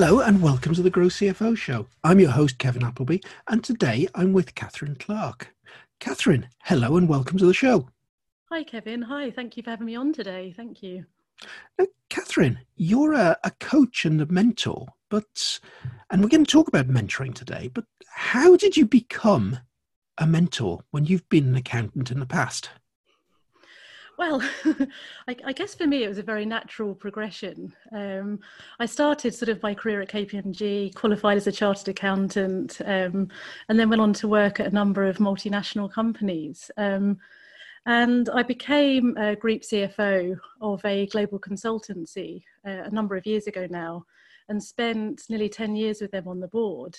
Hello and welcome to the Grow CFO Show. I'm your host, Kevin Appleby, and today I'm with Catherine Clark. Catherine, hello and welcome to the show. Hi, Kevin. Hi, thank you for having me on today. Thank you. Now, Catherine, you're a coach and a mentor, and we're going to talk about mentoring today, but how did you become a mentor when you've been an accountant in the past? Well, I guess for me, it was a very natural progression. I started sort of my career at KPMG, qualified as a chartered accountant, and then went on to work at a number of multinational companies. And I became a group CFO of a global consultancy a number of years ago now, and spent nearly 10 years with them on the board.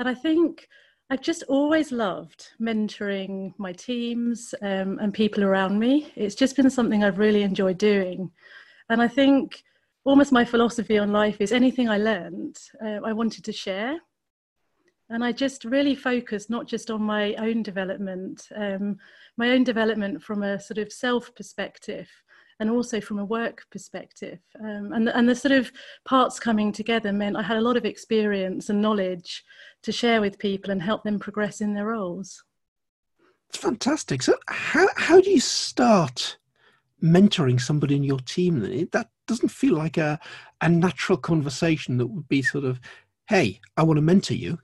And I think I've just always loved mentoring my teams and people around me. It's just been something I've really enjoyed doing. And I think almost my philosophy on life is anything I learned, I wanted to share. And I just really focused not just on my own development from a sort of self perspective and also from a work perspective. And the sort of parts coming together meant I had a lot of experience and knowledge to share with people and help them progress in their roles. It's fantastic. So how do you start mentoring somebody in your team? That doesn't feel like a natural conversation that would be sort of, hey, I want to mentor you.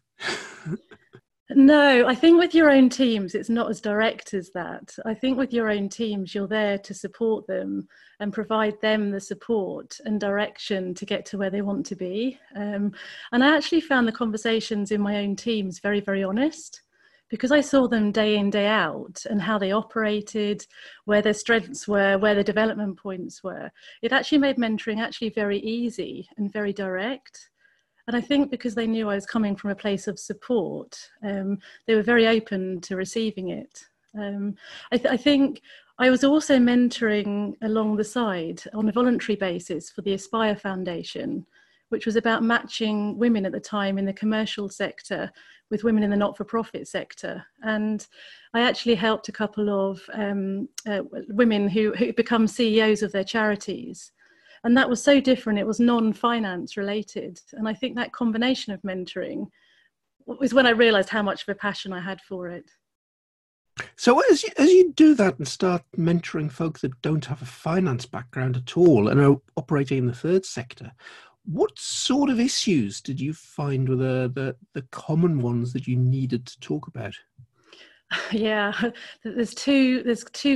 No, I think with your own teams, it's not as direct as that. I think with your own teams, you're there to support them and provide them the support and direction to get to where they want to be. And I actually found the conversations in my own teams very, very honest, because I saw them day in, day out and how they operated, where their strengths were, where their development points were. It actually made mentoring very easy and very direct. And I think because they knew I was coming from a place of support, they were very open to receiving it. I think I was also mentoring along the side on a voluntary basis for the Aspire Foundation, which was about matching women at the time in the commercial sector with women in the not-for-profit sector. And I actually helped a couple of women who become CEOs of their charities. And that was so different. It was non-finance related. And I think that combination of mentoring was when I realized how much of a passion I had for it. So as you do that and start mentoring folks that don't have a finance background at all and are operating in the third sector, what sort of issues did you find were the common ones that you needed to talk about? Yeah, there's two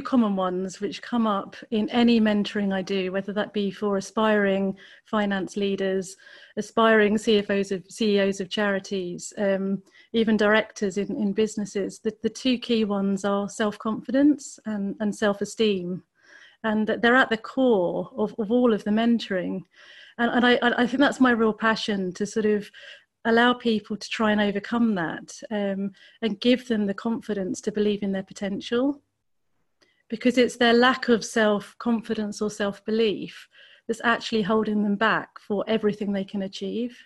common ones which come up in any mentoring I do, whether that be for aspiring finance leaders, aspiring CEOs of charities, even directors in businesses. The two key ones are self-confidence and self-esteem. And they're at the core of all of the mentoring. And I think that's my real passion, to sort of allow people to try and overcome that and give them the confidence to believe in their potential, because it's their lack of self-confidence or self-belief that's actually holding them back for everything they can achieve.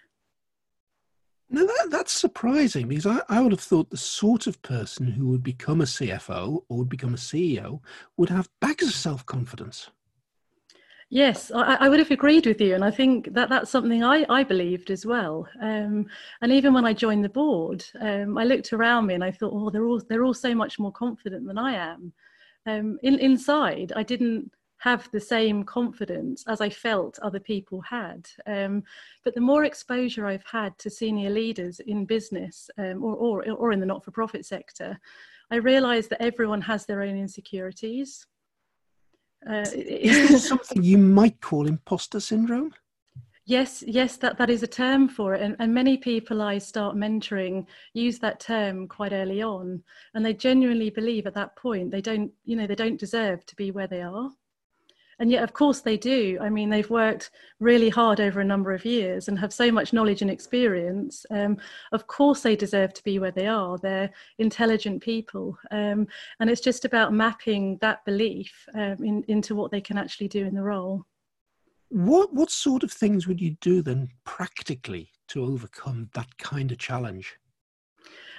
Now that's surprising, because I would have thought the sort of person who would become a CFO or would become a CEO would have bags of self-confidence. Yes, I would have agreed with you, and I think that's something I believed as well. And even when I joined the board, I looked around me and I thought, oh, they're all so much more confident than I am. Inside, I didn't have the same confidence as I felt other people had. But the more exposure I've had to senior leaders in business or in the not-for-profit sector, I realised that everyone has their own insecurities. Is this something you might call imposter syndrome? Yes, that is a term for it. And many people I start mentoring use that term quite early on. And they genuinely believe at that point they don't deserve to be where they are. And yet, of course, they do. I mean, they've worked really hard over a number of years and have so much knowledge and experience. Of course, they deserve to be where they are. They're intelligent people. And it's just about mapping that belief into what they can actually do in the role. What sort of things would you do then practically to overcome that kind of challenge?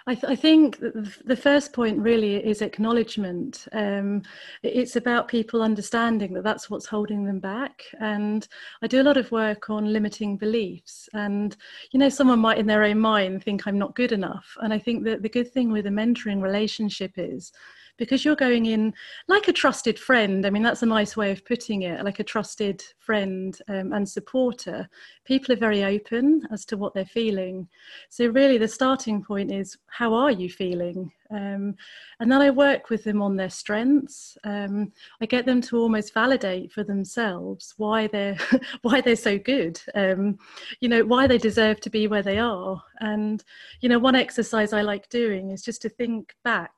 I think the first point really is acknowledgement. It's about people understanding that that's what's holding them back. And I do a lot of work on limiting beliefs. And, you know, someone might in their own mind think I'm not good enough. And I think that the good thing with a mentoring relationship is, because you're going in like a trusted friend, I mean, that's a nice way of putting it, like a trusted friend and supporter, people are very open as to what they're feeling. So really the starting point is, how are you feeling? And then I work with them on their strengths. I get them to almost validate for themselves why they're why they're so good, you know, why they deserve to be where they are. And, you know, one exercise I like doing is just to think back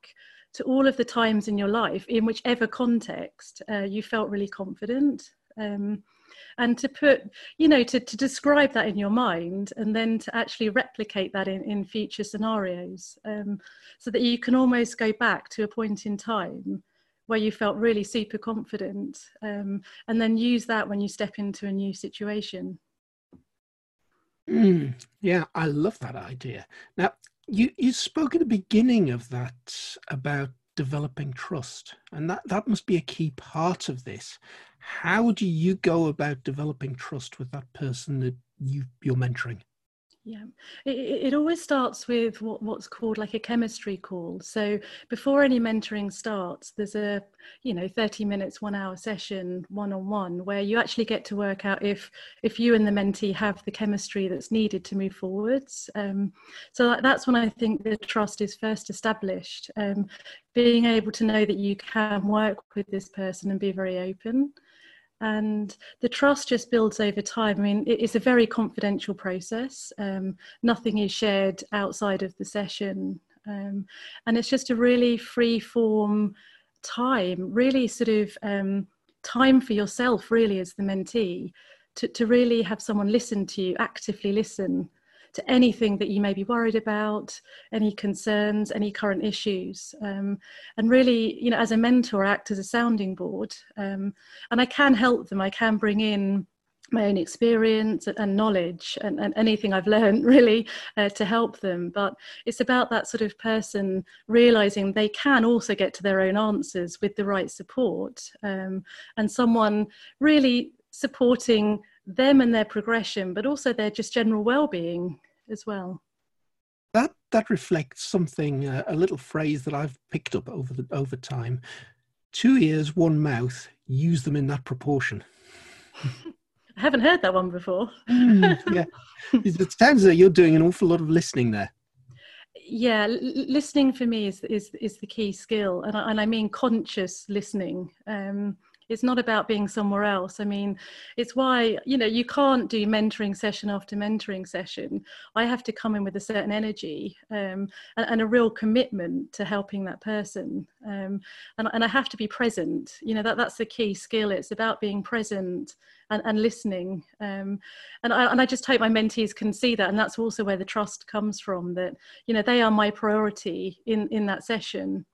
to all of the times in your life, in whichever context you felt really confident, and to put, you know, to describe that in your mind, and then to actually replicate that in future scenarios, so that you can almost go back to a point in time where you felt really super confident, and then use that when you step into a new situation. Yeah, I love that idea. Now, you spoke at the beginning of that about developing trust, and that must be a key part of this. How do you go about developing trust with that person that you're mentoring? Yeah, it always starts with what's called like a chemistry call. So before any mentoring starts, there's a, you know, 30 minutes, 1 hour session one-on-one where you actually get to work out if you and the mentee have the chemistry that's needed to move forwards. So that's when I think the trust is first established, being able to know that you can work with this person and be very open. And the trust just builds over time. I mean, it's a very confidential process. Nothing is shared outside of the session. And it's just a really free form time, really sort of time for yourself, really, as the mentee, to really have someone listen to you, actively listen to anything that you may be worried about, any concerns, any current issues. And really, you know, as a mentor, I act as a sounding board, and I can help them. I can bring in my own experience and knowledge and anything I've learned really to help them. But it's about that sort of person realizing they can also get to their own answers with the right support, and someone really supporting them and their progression, but also their just general well-being as well. That reflects something, a little phrase that I've picked up over time: 2 ears, 1 mouth, use them in that proportion. I haven't heard that one before. Yeah, it sounds like you're doing an awful lot of listening there. Yeah, listening for me is the key skill, and I mean conscious listening. It's not about being somewhere else. I mean, it's why, you know, you can't do mentoring session after mentoring session. I have to come in with a certain energy and a real commitment to helping that person. And I have to be present. You know, that's the key skill. It's about being present and listening. And I just hope my mentees can see that. And that's also where the trust comes from, that, you know, they are my priority in that session.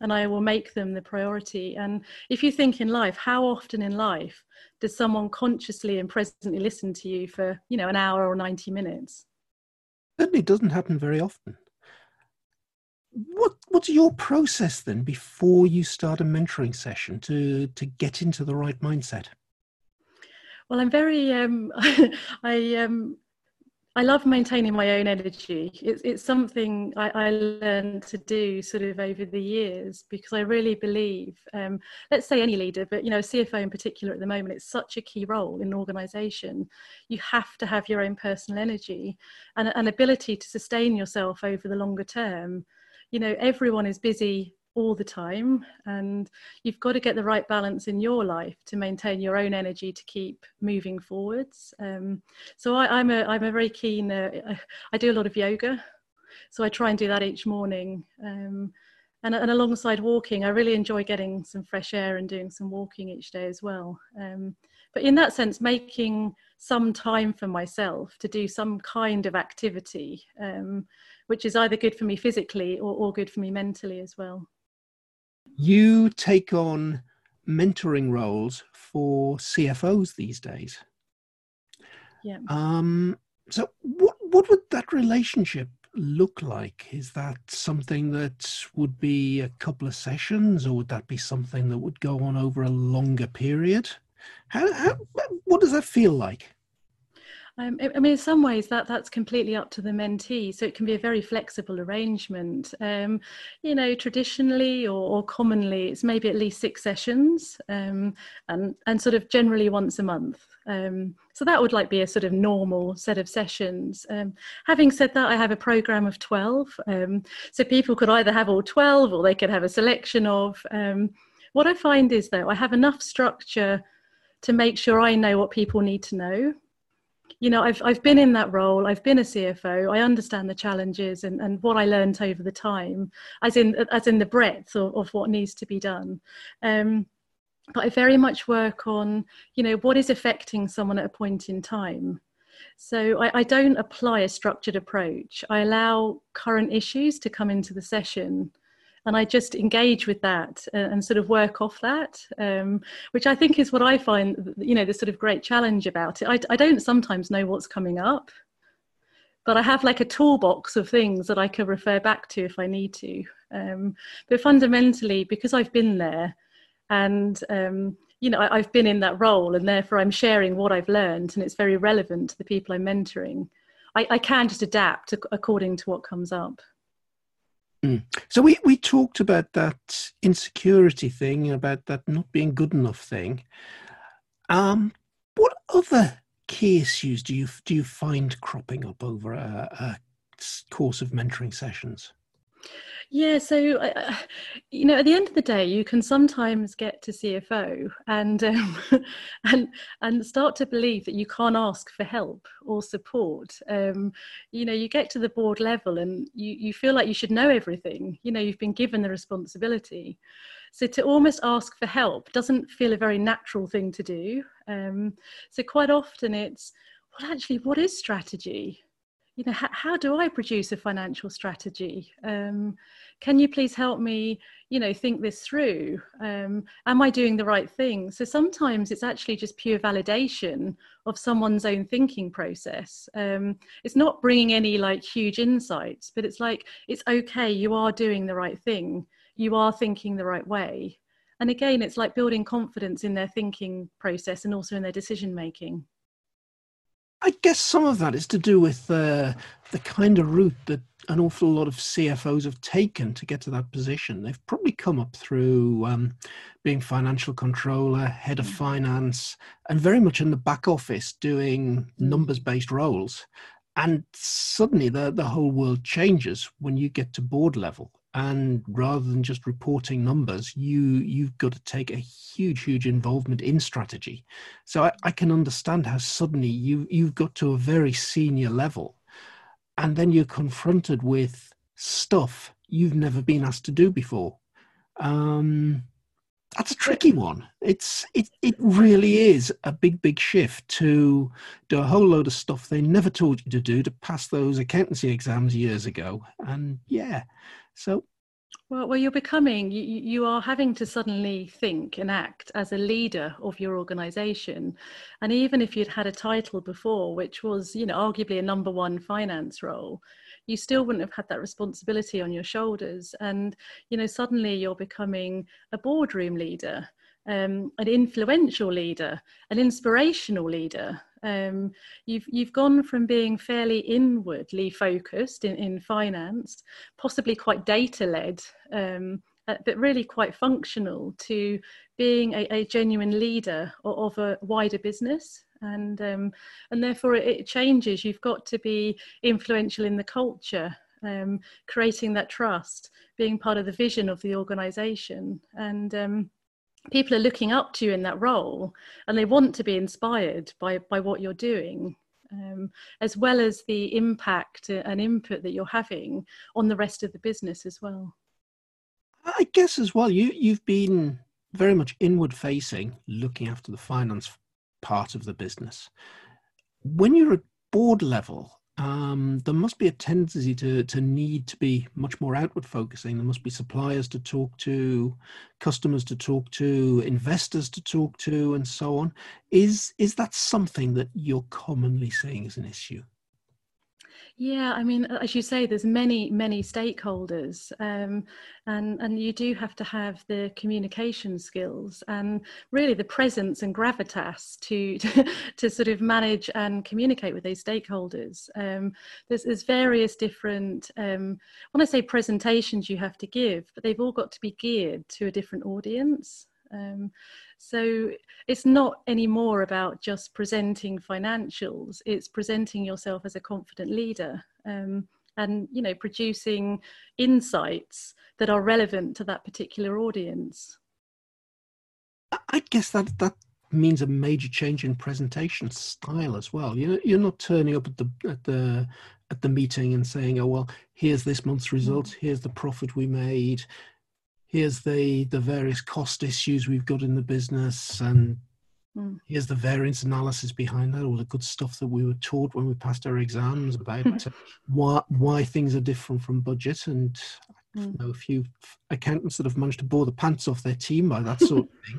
And I will make them the priority. And if you think in life, how often in life does someone consciously and presently listen to you for, you know, an hour or 90 minutes? Certainly doesn't happen very often. What's your process then before you start a mentoring session to get into the right mindset? Well, I'm very, I love maintaining my own energy. It's something I learned to do sort of over the years, because I really believe, let's say any leader, but, you know, CFO in particular at the moment, it's such a key role in an organisation. You have to have your own personal energy and an ability to sustain yourself over the longer term. You know, everyone is busy all the time, and you've got to get the right balance in your life to maintain your own energy to keep moving forwards. So I'm a very keen, I do a lot of yoga, so I try and do that each morning, and alongside walking I really enjoy getting some fresh air and doing some walking each day as well. But in that sense, making some time for myself to do some kind of activity, which is either good for me physically or good for me mentally as well. You take on mentoring roles for CFOs these days. Yeah. So what would that relationship look like? Is that something that would be a couple of sessions, or would that be something that would go on over a longer period? What does that feel like? I mean, in some ways that's completely up to the mentee, so it can be a very flexible arrangement. You know, traditionally or commonly, it's maybe at least 6 sessions, and sort of generally once a month. So that would be a sort of normal set of sessions. Having said that, I have a program of 12, so people could either have all 12 or they could have a selection of. What I find is, though, I have enough structure to make sure I know what people need to know. You know, I've been in that role, I've been a CFO, I understand the challenges and what I learnt over the time, as in the breadth of what needs to be done. But I very much work on, you know, what is affecting someone at a point in time. So I don't apply a structured approach. I allow current issues to come into the session, and I just engage with that and sort of work off that, which I think is what I find, you know, the sort of great challenge about it. I don't sometimes know what's coming up, but I have a toolbox of things that I can refer back to if I need to. But fundamentally, because I've been there and, you know, I've been in that role, and therefore I'm sharing what I've learned, and it's very relevant to the people I'm mentoring, I can just adapt according to what comes up. So we talked about that insecurity thing, about that not being good enough thing. What other key issues do you find cropping up over a course of mentoring sessions? Yeah, so, you know, at the end of the day, you can sometimes get to CFO and start to believe that you can't ask for help or support. You know, you get to the board level and you feel like you should know everything. You know, you've been given the responsibility. So to almost ask for help doesn't feel a very natural thing to do. So quite often it's, well, actually, what is strategy? You know, how do I produce a financial strategy? Can you please help me, you know, think this through? Am I doing the right thing? So sometimes it's actually just pure validation of someone's own thinking process. It's not bringing any huge insights, but it's it's okay, you are doing the right thing. You are thinking the right way. And again, it's building confidence in their thinking process and also in their decision making. I guess some of that is to do with the kind of route that an awful lot of CFOs have taken to get to that position. They've probably come up through being financial controller, head of finance, and very much in the back office doing numbers-based roles. And suddenly the whole world changes when you get to board level. And rather than just reporting numbers, you've got to take a huge involvement in strategy. So I can understand how suddenly you've got to a very senior level, and then you're confronted with stuff you've never been asked to do before. That's a tricky one. It really is a big shift to do a whole load of stuff they never taught you to do to pass those accountancy exams years ago. And yeah, so. Well, you're becoming, you are having to suddenly think and act as a leader of your organisation. And even if you'd had a title before, which was, you know, arguably a #1 finance role, you still wouldn't have had that responsibility on your shoulders. And, you know, suddenly you're becoming a boardroom leader, an influential leader, an inspirational leader. You've gone from being fairly inwardly focused in finance, possibly quite data-led, but really quite functional, to being a genuine leader of a wider business. And therefore it changes. You've got to be influential in the culture, creating that trust, being part of the vision of the organisation. And people are looking up to you in that role, and they want to be inspired by what you're doing, as well as the impact and input that you're having on the rest of the business as well. I guess as well, you've been very much inward facing, looking after the finance part of the business. When you're at board level, there must be a tendency to need to be much more outward focusing. There must be suppliers to talk to, customers to talk to, investors to talk to, and so on. Is that something that you're commonly seeing as an issue? Yeah, I mean, as you say, there's many, many stakeholders, and you do have to have the communication skills and really the presence and gravitas to sort of manage and communicate with those stakeholders. There's various different, when I say presentations you have to give, but they've all got to be geared to a different audience. So it's not anymore about just presenting financials, it's presenting yourself as a confident leader, and, you know, producing insights that are relevant to that particular audience. I guess that means a major change in presentation style as well. You know, you're not turning up at the meeting and saying, oh, well, here's this month's results, here's the profit we made, here's the various cost issues we've got in the business, and here's the variance analysis behind that, all the good stuff that we were taught when we passed our exams about why things are different from budget. And I know a few accountants that have managed to bore the pants off their team by that sort of thing.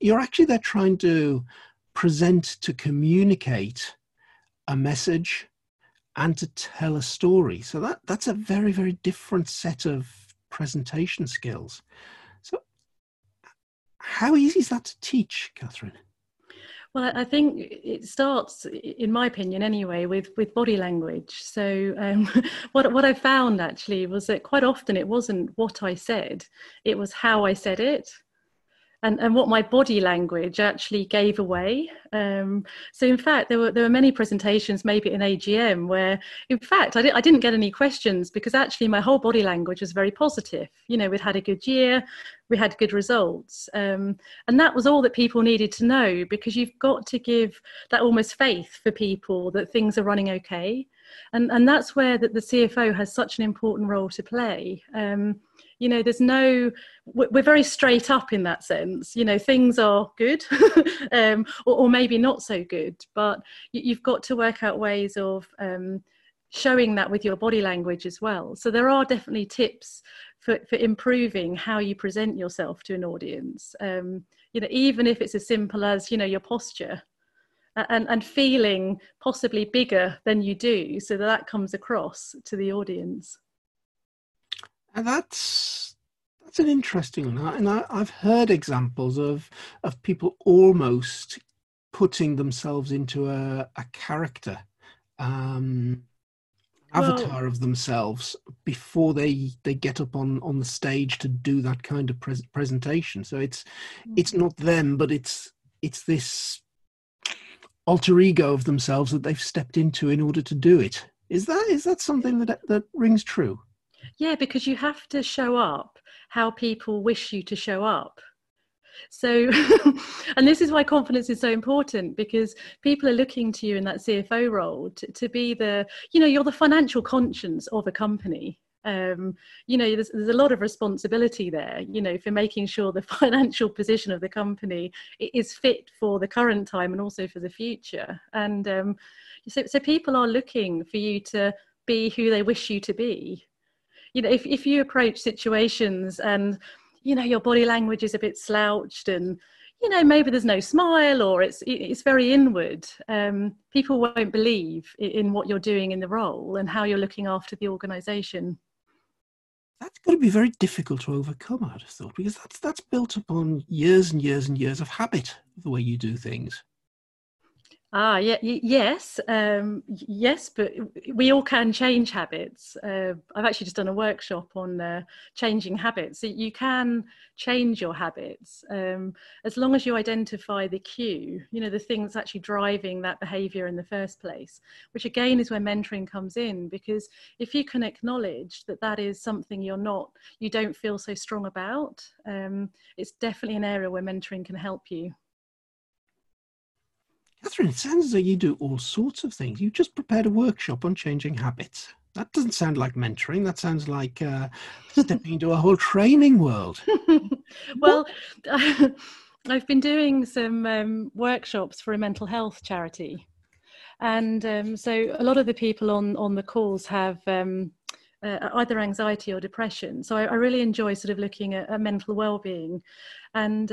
You're actually there trying to present, to communicate a message and to tell a story. So that's a very, very different set of presentation skills. So how easy is that to teach, Catherine? Well, I think it starts, in my opinion anyway, with body language. So what I found actually was that quite often it wasn't what I said, it was how I said it. And what my body language actually gave away. So in fact, there were many presentations, maybe in AGM, where in fact I didn't get any questions because actually my whole body language was very positive. You know, we'd had a good year, we had good results, and that was all that people needed to know, because you've got to give that almost faith for people that things are running okay. And that's where the CFO has such an important role to play. You know, we're very straight up in that sense. You know, things are good or maybe not so good, but you've got to work out ways of showing that with your body language as well. So there are definitely tips for improving how you present yourself to an audience. You know, even if it's as simple as, you know, your posture. And feeling possibly bigger than you do, so that comes across to the audience. And that's an interesting one. And I've heard examples of people almost putting themselves into a character, avatar of themselves before they get up on the stage to do that kind of presentation. So it's not them, but it's this alter ego of themselves that they've stepped into in order to do it. Is that something that rings true? Yeah, because you have to show up how people wish you to show up. So, and this is why confidence is so important, because people are looking to you in that CFO role to be the, you know, you're the financial conscience of a company. You know, there's a lot of responsibility there, you know, for making sure the financial position of the company is fit for the current time and also for the future. And so people are looking for you to be who they wish you to be. You know, if you approach situations and, you know, your body language is a bit slouched and, you know, maybe there's no smile or it's very inward, people won't believe in what you're doing in the role and how you're looking after the organisation. That's going to be very difficult to overcome, I would have thought, because that's built upon years and years and years of habit, the way you do things. Ah, yeah, yes, but we all can change habits. I've actually just done a workshop on changing habits. So you can change your habits as long as you identify the cue, you know, the thing that's actually driving that behaviour in the first place, which again is where mentoring comes in, because if you can acknowledge that is something you don't feel so strong about, it's definitely an area where mentoring can help you. Catherine, it sounds as though you do all sorts of things. You just prepared a workshop on changing habits. That doesn't sound like mentoring. That sounds like stepping into a whole training world. Well, I've been doing some workshops for a mental health charity. And so a lot of the people on the calls have either anxiety or depression. So I really enjoy sort of looking at mental well-being. And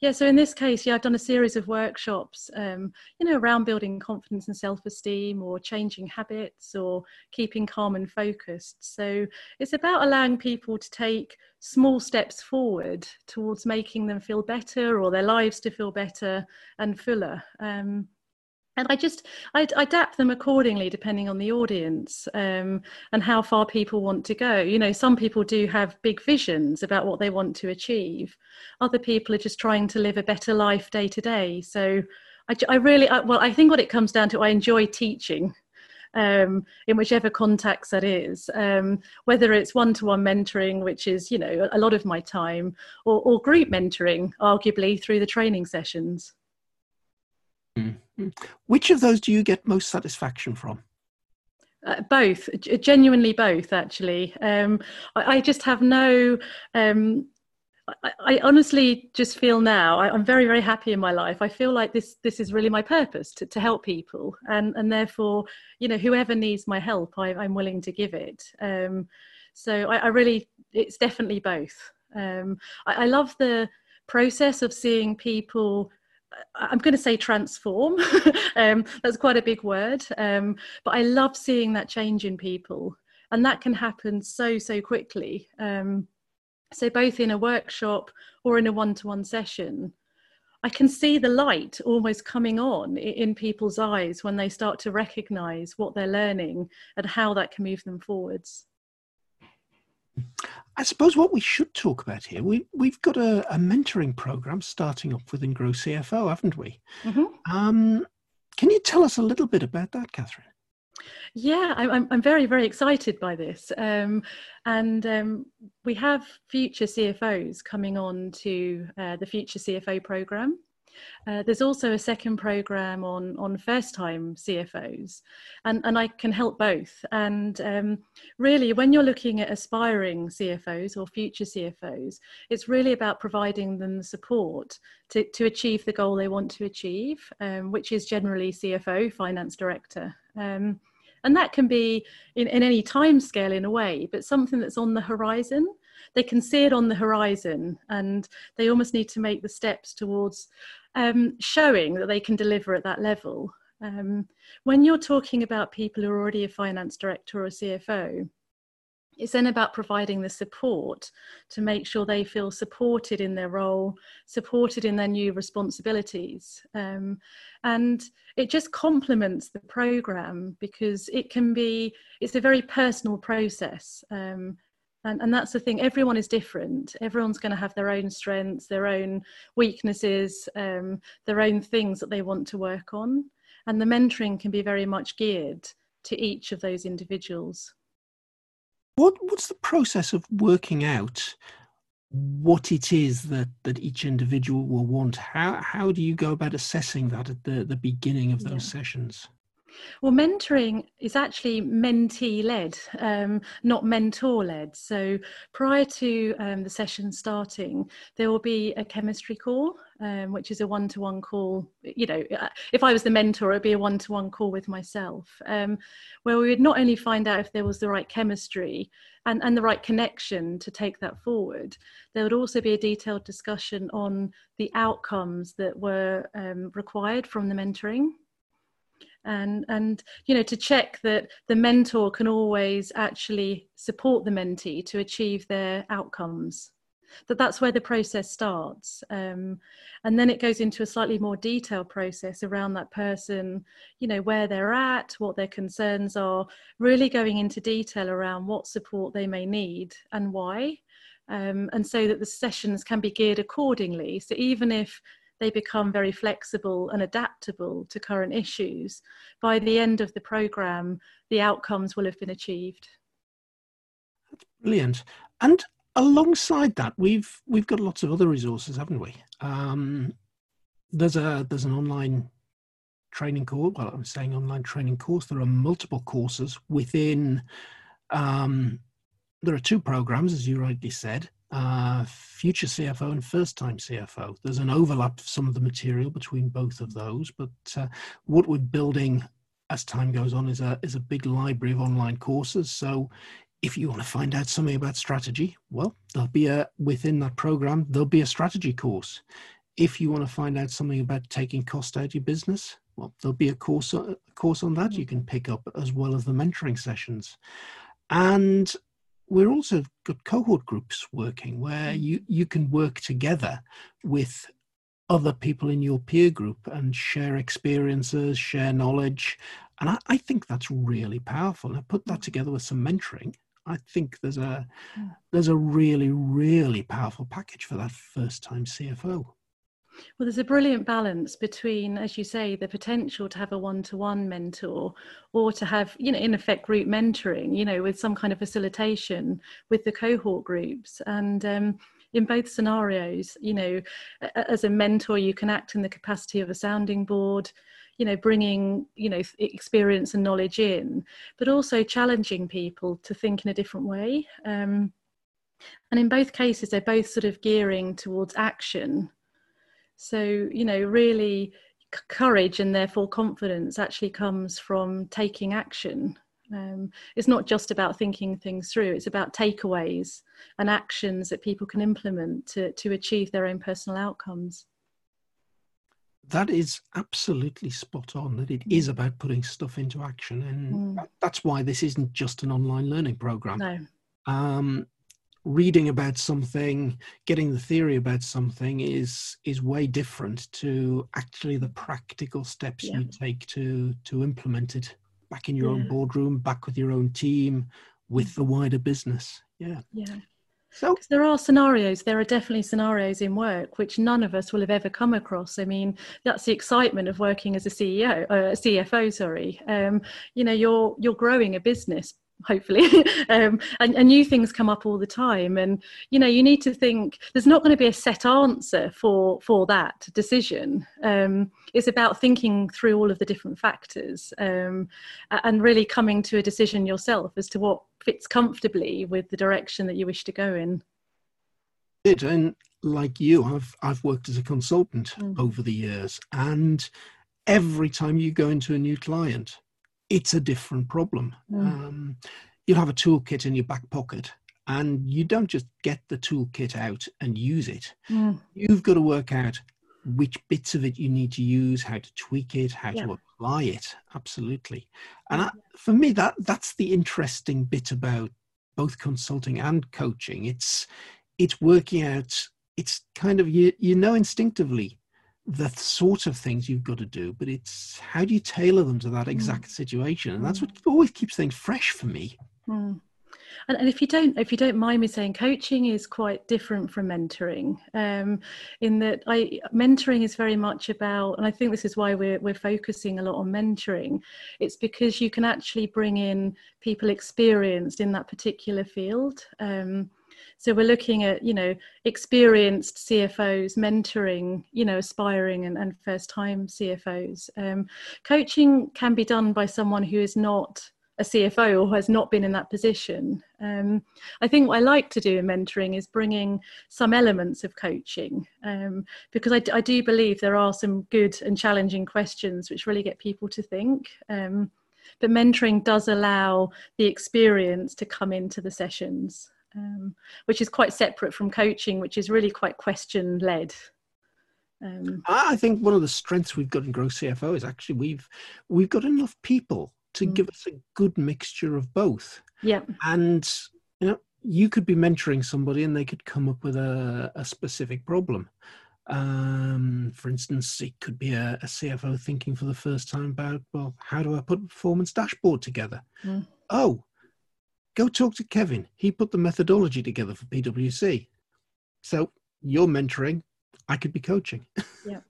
yeah, so in this case, yeah, I've done a series of workshops, you know, around building confidence and self-esteem, or changing habits, or keeping calm and focused. So it's about allowing people to take small steps forward towards making them feel better, or their lives to feel better and fuller. And I adapt them accordingly, depending on the audience and how far people want to go. You know, some people do have big visions about what they want to achieve. Other people are just trying to live a better life day to day. So well, I think what it comes down to, I enjoy teaching. In whichever context that is, whether it's one-to-one mentoring, which is, you know, a lot of my time, or group mentoring, arguably through the training sessions. Mm-hmm. Which of those do you get most satisfaction from? Both, genuinely both, actually. I just have no... I honestly just feel now, I'm very, very happy in my life. I feel like this is really my purpose, to help people. And therefore, you know, whoever needs my help, I'm willing to give it. So I really, it's definitely both. I love the process of seeing people, I'm going to say transform. That's quite a big word. But I love seeing that change in people. And that can happen so, so quickly. So both in a workshop or in a one-to-one session, I can see the light almost coming on in people's eyes when they start to recognize what they're learning and how that can move them forwards. I suppose what we should talk about here, we've got a mentoring program starting up within Grow CFO, haven't we? Mm-hmm. Can you tell us a little bit about that, Catherine? Yeah, I'm very, very excited by this. We have future CFOs coming on to the Future CFO programme. There's also a second programme on first-time CFOs, and I can help both. And really, when you're looking at aspiring CFOs or future CFOs, it's really about providing them the support to achieve the goal they want to achieve, which is generally CFO, finance director. And that can be in any time scale in a way, but something that's on the horizon. They can see it on the horizon, and they almost need to make the steps towards showing that they can deliver at that level. When you're talking about people who are already a finance director or a CFO, it's then about providing the support to make sure they feel supported in their role, supported in their new responsibilities. And it just complements the program, because it's a very personal process. And that's the thing, everyone is different. Everyone's going to have their own strengths, their own weaknesses, their own things that they want to work on. And the mentoring can be very much geared to each of those individuals. What's the process of working out what it is that each individual will want? How do you go about assessing that at the beginning of those sessions? Well, mentoring is actually mentee-led, not mentor-led. So prior to the session starting, there will be a chemistry call, which is a one-to-one call. You know, if I was the mentor, it would be a one-to-one call with myself, where we would not only find out if there was the right chemistry and the right connection to take that forward, there would also be a detailed discussion on the outcomes that were required from the mentoring. And you know, to check that the mentor can always actually support the mentee to achieve their outcomes. That's where the process starts, and then it goes into a slightly more detailed process around that person, you know, where they're at, what their concerns are, really going into detail around what support they may need and why, and so that the sessions can be geared accordingly. So even if they become very flexible and adaptable to current issues, by the end of the programme, the outcomes will have been achieved. That's brilliant. And alongside that, we've got lots of other resources, haven't we? There's an online training course. Well, I'm saying online training course. There are multiple courses within. There are two programmes, as you rightly said. Future CFO and first-time CFO. There's an overlap of some of the material between both of those, but what we're building as time goes on is a big library of online courses. So If you want to find out something about strategy, well, there'll be within that program, there'll be a strategy course. If you want to find out something about taking cost out of your business, well, there'll be a course on that you can pick up, as well as the mentoring sessions. And we're also got cohort groups working where you can work together with other people in your peer group and share experiences, share knowledge. And I think that's really powerful. And I put that together with some mentoring. I think there's a really, really powerful package for that first-time CFO. Well, there's a brilliant balance between, as you say, the potential to have a one-to-one mentor or to have, in effect, group mentoring, with some kind of facilitation with the cohort groups. And in both scenarios, as a mentor, you can act in the capacity of a sounding board, bringing, experience and knowledge in, but also challenging people to think in a different way. And in both cases, they're both sort of gearing towards action. So, really courage and therefore confidence actually comes from taking action. It's not just about thinking things through, it's about takeaways and actions that people can implement to achieve their own personal outcomes. That is absolutely spot on, that it is about putting stuff into action. And that's why this isn't just an online learning program. No. Reading about something, getting the theory about something is way different to actually the practical steps you take to implement it back in your own boardroom, back with your own team, with the wider business. Yeah. So there are definitely scenarios in work which none of us will have ever come across. I mean, that's the excitement of working as a CFO, sorry. You're growing a business, hopefully, and new things come up all the time. And, you need to think there's not going to be a set answer for that decision. It's about thinking through all of the different factors and really coming to a decision yourself as to what fits comfortably with the direction that you wish to go in. And like you, I've worked as a consultant over the years, and every time you go into a new client, it's a different problem. You'll have a toolkit in your back pocket, and you don't just get the toolkit out and use it. You've got to work out which bits of it you need to use, how to tweak it, how to apply it. Absolutely. And for me, that's the interesting bit about both consulting and coaching. It's working out, it's kind of, instinctively the sort of things you've got to do, but it's how do you tailor them to that exact situation? And that's what always keeps things fresh for me. And if you don't mind me saying, coaching is quite different from mentoring, in that mentoring is very much about, and I think this is why we're focusing a lot on mentoring. It's because you can actually bring in people experienced in that particular field. So we're looking at, experienced CFOs mentoring, aspiring and first-time CFOs. Coaching can be done by someone who is not a CFO or has not been in that position. I think what I like to do in mentoring is bringing some elements of coaching, because I do believe there are some good and challenging questions which really get people to think. But mentoring does allow the experience to come into the sessions, which is quite separate from coaching, which is really quite question-led. I think one of the strengths we've got in Grow CFO is actually we've got enough people to give us a good mixture of both. Yeah. And you could be mentoring somebody and they could come up with a specific problem. For instance, it could be a CFO thinking for the first time about, well, how do I put a performance dashboard together? Go talk to Kevin. He put the methodology together for PwC. So you're mentoring, I could be coaching. Yeah.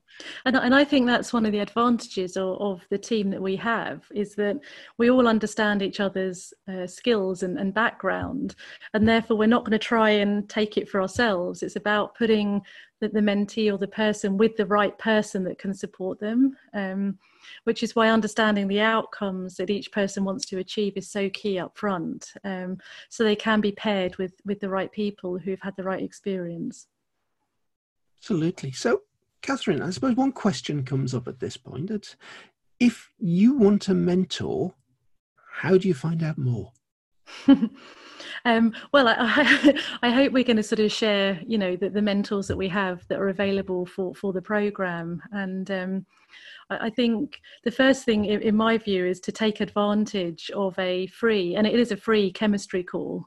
And I think that's one of the advantages of the team that we have, is that we all understand each other's skills and background, and therefore we're not going to try and take it for ourselves. It's about putting the mentee or the person with the right person that can support them, which is why understanding the outcomes that each person wants to achieve is so key up front, so they can be paired with the right people who've had the right experience. Absolutely. So, Catherine, I suppose one question comes up at this point. It's, if you want a mentor, how do you find out more? Well, I hope we're going to sort of share, you know, the mentors that we have that are available for the programme. And I think the first thing, in my view, is to take advantage of a free, and it is a free chemistry call,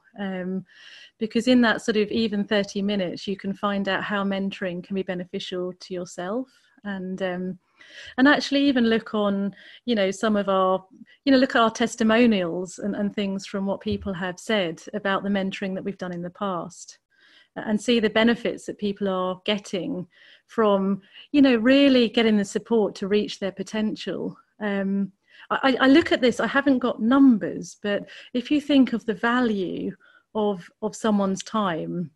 because in that sort of even 30 minutes, you can find out how mentoring can be beneficial to yourself. And actually even look on, you know, some of our, you know, look at our testimonials and things from what people have said about the mentoring that we've done in the past, and see the benefits that people are getting from, you know, really getting the support to reach their potential. I look at this, I haven't got numbers, but if you think of the value of someone's time,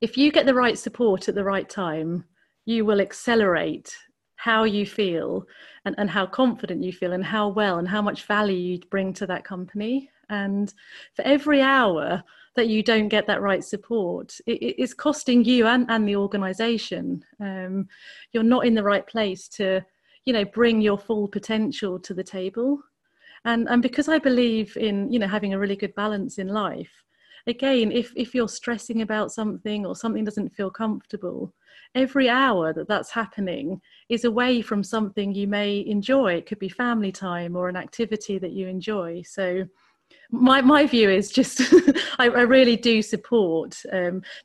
if you get the right support at the right time, you will accelerate how you feel and how confident you feel and how well and how much value you bring to that company. And for every hour that you don't get that right support, it's costing you and the organization. You're not in the right place to, you know, bring your full potential to the table. And because I believe in, you know, having a really good balance in life, again, if you're stressing about something or something doesn't feel comfortable, every hour that's happening is away from something you may enjoy. It could be family time or an activity that you enjoy. So my view is just, I really do support,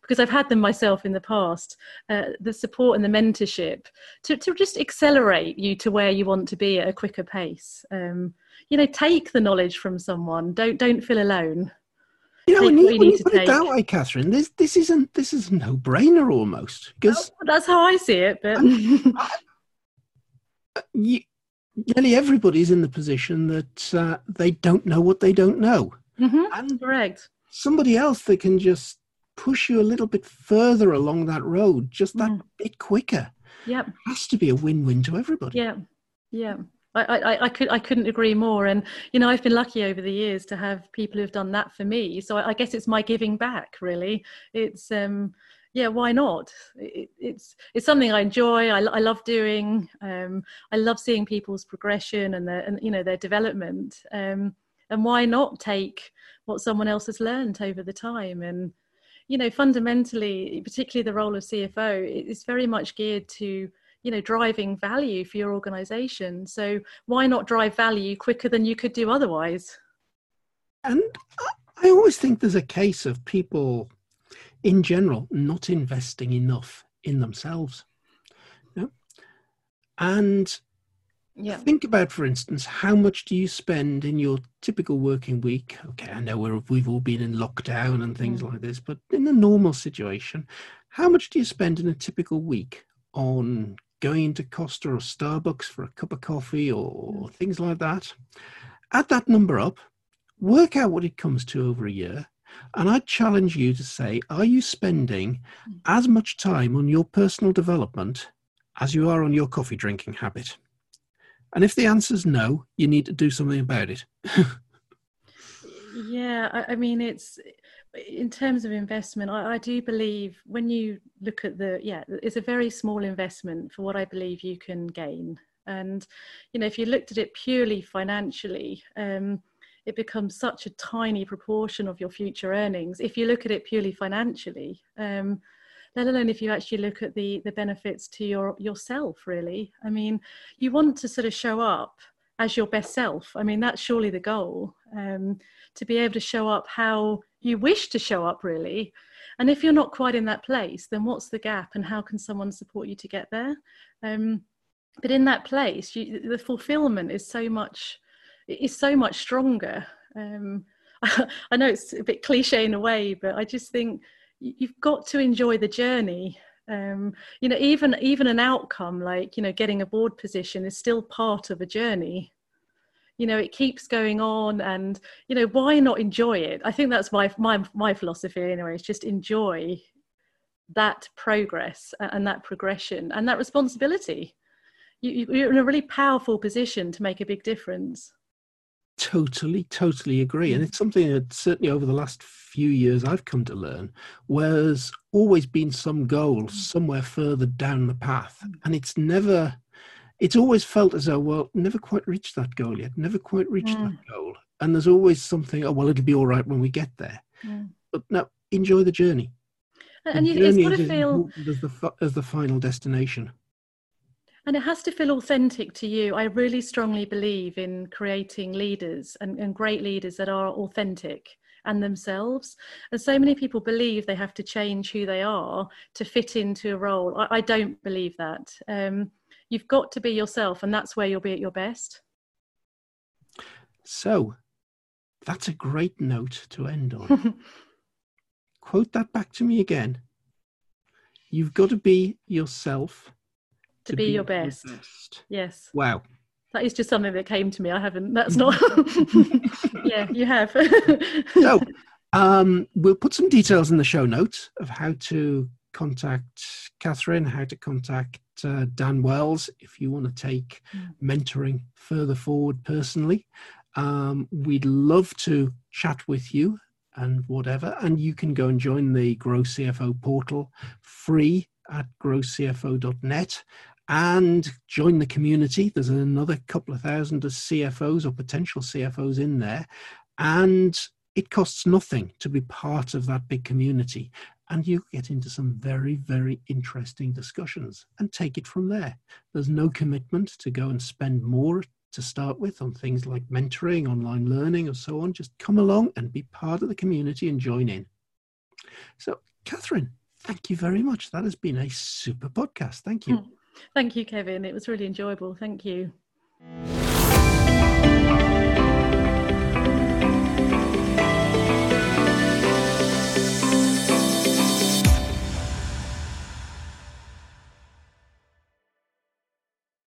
because I've had them myself in the past, the support and the mentorship to just accelerate you to where you want to be at a quicker pace. You know, take the knowledge from someone. Don't feel alone. You know, when you put it that way, Catherine, this is a no-brainer almost. Because that's how I see it. But nearly everybody's in the position that they don't know what they don't know, and correct. Somebody else that can just push you a little bit further along that road, just that bit quicker. Yep, it has to be a win-win to everybody. Yeah, yeah. I couldn't agree more. And, you know, I've been lucky over the years to have people who've done that for me. So I guess it's my giving back, really. It's, yeah, why not? It's something I enjoy. I love doing. I love seeing people's progression and you know, their development. And why not take what someone else has learned over the time? And, you know, fundamentally, particularly the role of CFO, it's very much geared to, you know, driving value for your organization. So why not drive value quicker than you could do otherwise? And I always think there's a case of people in general not investing enough in themselves. You know? And think about, for instance, how much do you spend in your typical working week? Okay, I know we've all been in lockdown and things like this, but in a normal situation, how much do you spend in a typical week on going into Costa or Starbucks for a cup of coffee or things like that? Add that number up, work out what it comes to over a year, and I challenge you to say, are you spending as much time on your personal development as you are on your coffee drinking habit? And if the answer is no, you need to do something about it. Yeah, I mean, it's, in terms of investment, I do believe when you look at the, it's a very small investment for what I believe you can gain. And, you know, if you looked at it purely financially, it becomes such a tiny proportion of your future earnings. If you look at it purely financially, let alone if you actually look at the benefits to yourself, really. I mean, you want to sort of show up as your best self. I mean, that's surely the goal, to be able to show up how you wish to show up, really. And if you're not quite in that place, then what's the gap and how can someone support you to get there? But in that place, the fulfillment is so much stronger. I know it's a bit cliche in a way, but I just think you've got to enjoy the journey. You know, even an outcome like, you know, getting a board position is still part of a journey. You know, it keeps going on, and, you know, why not enjoy it? I think that's my philosophy anyway, is just enjoy that progress and that progression and that responsibility. You're in a really powerful position to make a big difference. Totally agree. And it's something that certainly over the last few years I've come to learn, where's always been some goal somewhere further down the path. And it's always felt as though, well, never quite reached that goal yet, never quite reached that goal. And there's always something, oh, well, it'll be all right when we get there. Yeah. But no, enjoy the journey. And the journey it's got to feel as the final destination. And it has to feel authentic to you. I really strongly believe in creating leaders and great leaders that are authentic and themselves. And so many people believe they have to change who they are to fit into a role. I don't believe that. You've got to be yourself, and that's where you'll be at your best. So that's a great note to end on. Quote that back to me again. You've got to be yourself. To be your best. Yes. Wow. That is just something that came to me. I haven't, that's not, yeah, you have. So we'll put some details in the show notes of how to contact Catherine, how to contact Dan Wells, if you want to take mentoring further forward personally. We'd love to chat with you and whatever, and you can go and join the Grow CFO portal free at growcfo.net and join the community. There's another couple of thousand of CFOs or potential CFOs in there, and it costs nothing to be part of that big community, and you get into some very, very interesting discussions and take it from there. There's no commitment to go and spend more to start with on things like mentoring, online learning, or so on. Just come along and be part of the community and join in. So, Catherine, thank you very much. That has been a super podcast. Thank you. Thank you, Kevin. It was really enjoyable. Thank you.